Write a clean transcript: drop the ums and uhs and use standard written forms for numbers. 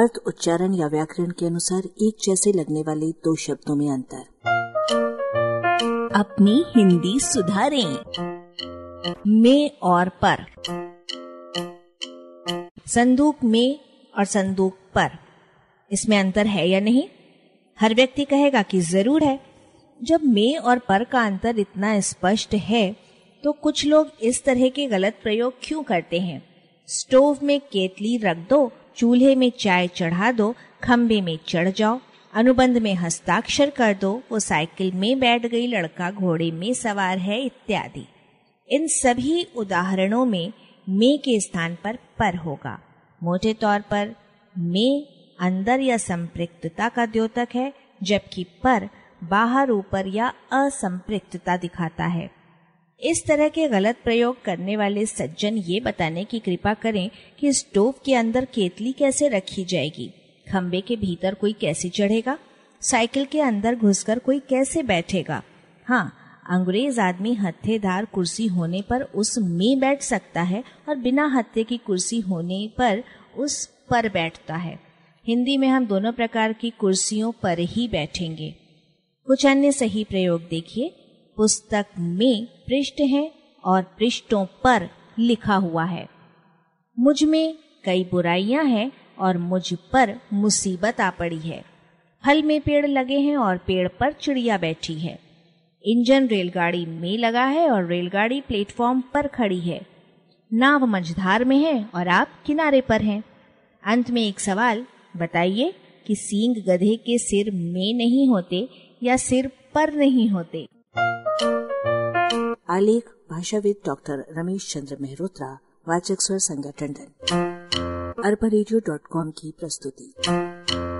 अर्थ, उच्चारण या व्याकरण के अनुसार एक जैसे लगने वाले दो शब्दों में अंतर। अपनी हिंदी सुधारें। में और पर, संदूक में और संदूक पर, इसमें अंतर है या नहीं? हर व्यक्ति कहेगा कि जरूर है। जब में और पर का अंतर इतना स्पष्ट है तो कुछ लोग इस तरह के गलत प्रयोग क्यों करते हैं? स्टोव में केतली रख दो, चूल्हे में चाय चढ़ा दो, खंबे में चढ़ जाओ, अनुबंध में हस्ताक्षर कर दो, वो साइकिल में बैठ गई, लड़का घोड़े में सवार है, इत्यादि। इन सभी उदाहरणों में के स्थान पर होगा। मोटे तौर पर में अंदर या संपृक्तता का द्योतक है, जबकि पर बाहर, ऊपर या असंपृक्तता दिखाता है। इस तरह के गलत प्रयोग करने वाले सज्जन ये बताने की कृपा करें कि स्टोव के अंदर केतली कैसे रखी जाएगी, खंबे के भीतर कोई कैसे चढ़ेगा, साइकिल के अंदर घुसकर कोई कैसे बैठेगा। हाँ, अंग्रेज आदमी हत्थेदार कुर्सी होने पर उस में बैठ सकता है और बिना हत्थे की कुर्सी होने पर उस पर बैठता है। हिंदी में हम दोनों प्रकार की कुर्सियों पर ही बैठेंगे। कुछ अन्य सही प्रयोग देखिए। पुस्तक में पृष्ठ है और पृष्ठों पर लिखा हुआ है। मुझ में कई बुराइयां हैं और मुझ पर मुसीबत आ पड़ी है। फल में पेड़ लगे हैं और पेड़ पर चिड़िया बैठी है। इंजन रेलगाड़ी में लगा है और रेलगाड़ी प्लेटफॉर्म पर खड़ी है। नाव मझधार में है और आप किनारे पर हैं। अंत में एक सवाल, बताइए कि सींग गधे के सिर में नहीं होते या सिर पर नहीं होते। आलेख भाषाविद डॉक्टर रमेश चंद्र मेहरोत्रा, वाचक स्वर संज्ञा टंडन, arparadio.com की प्रस्तुति।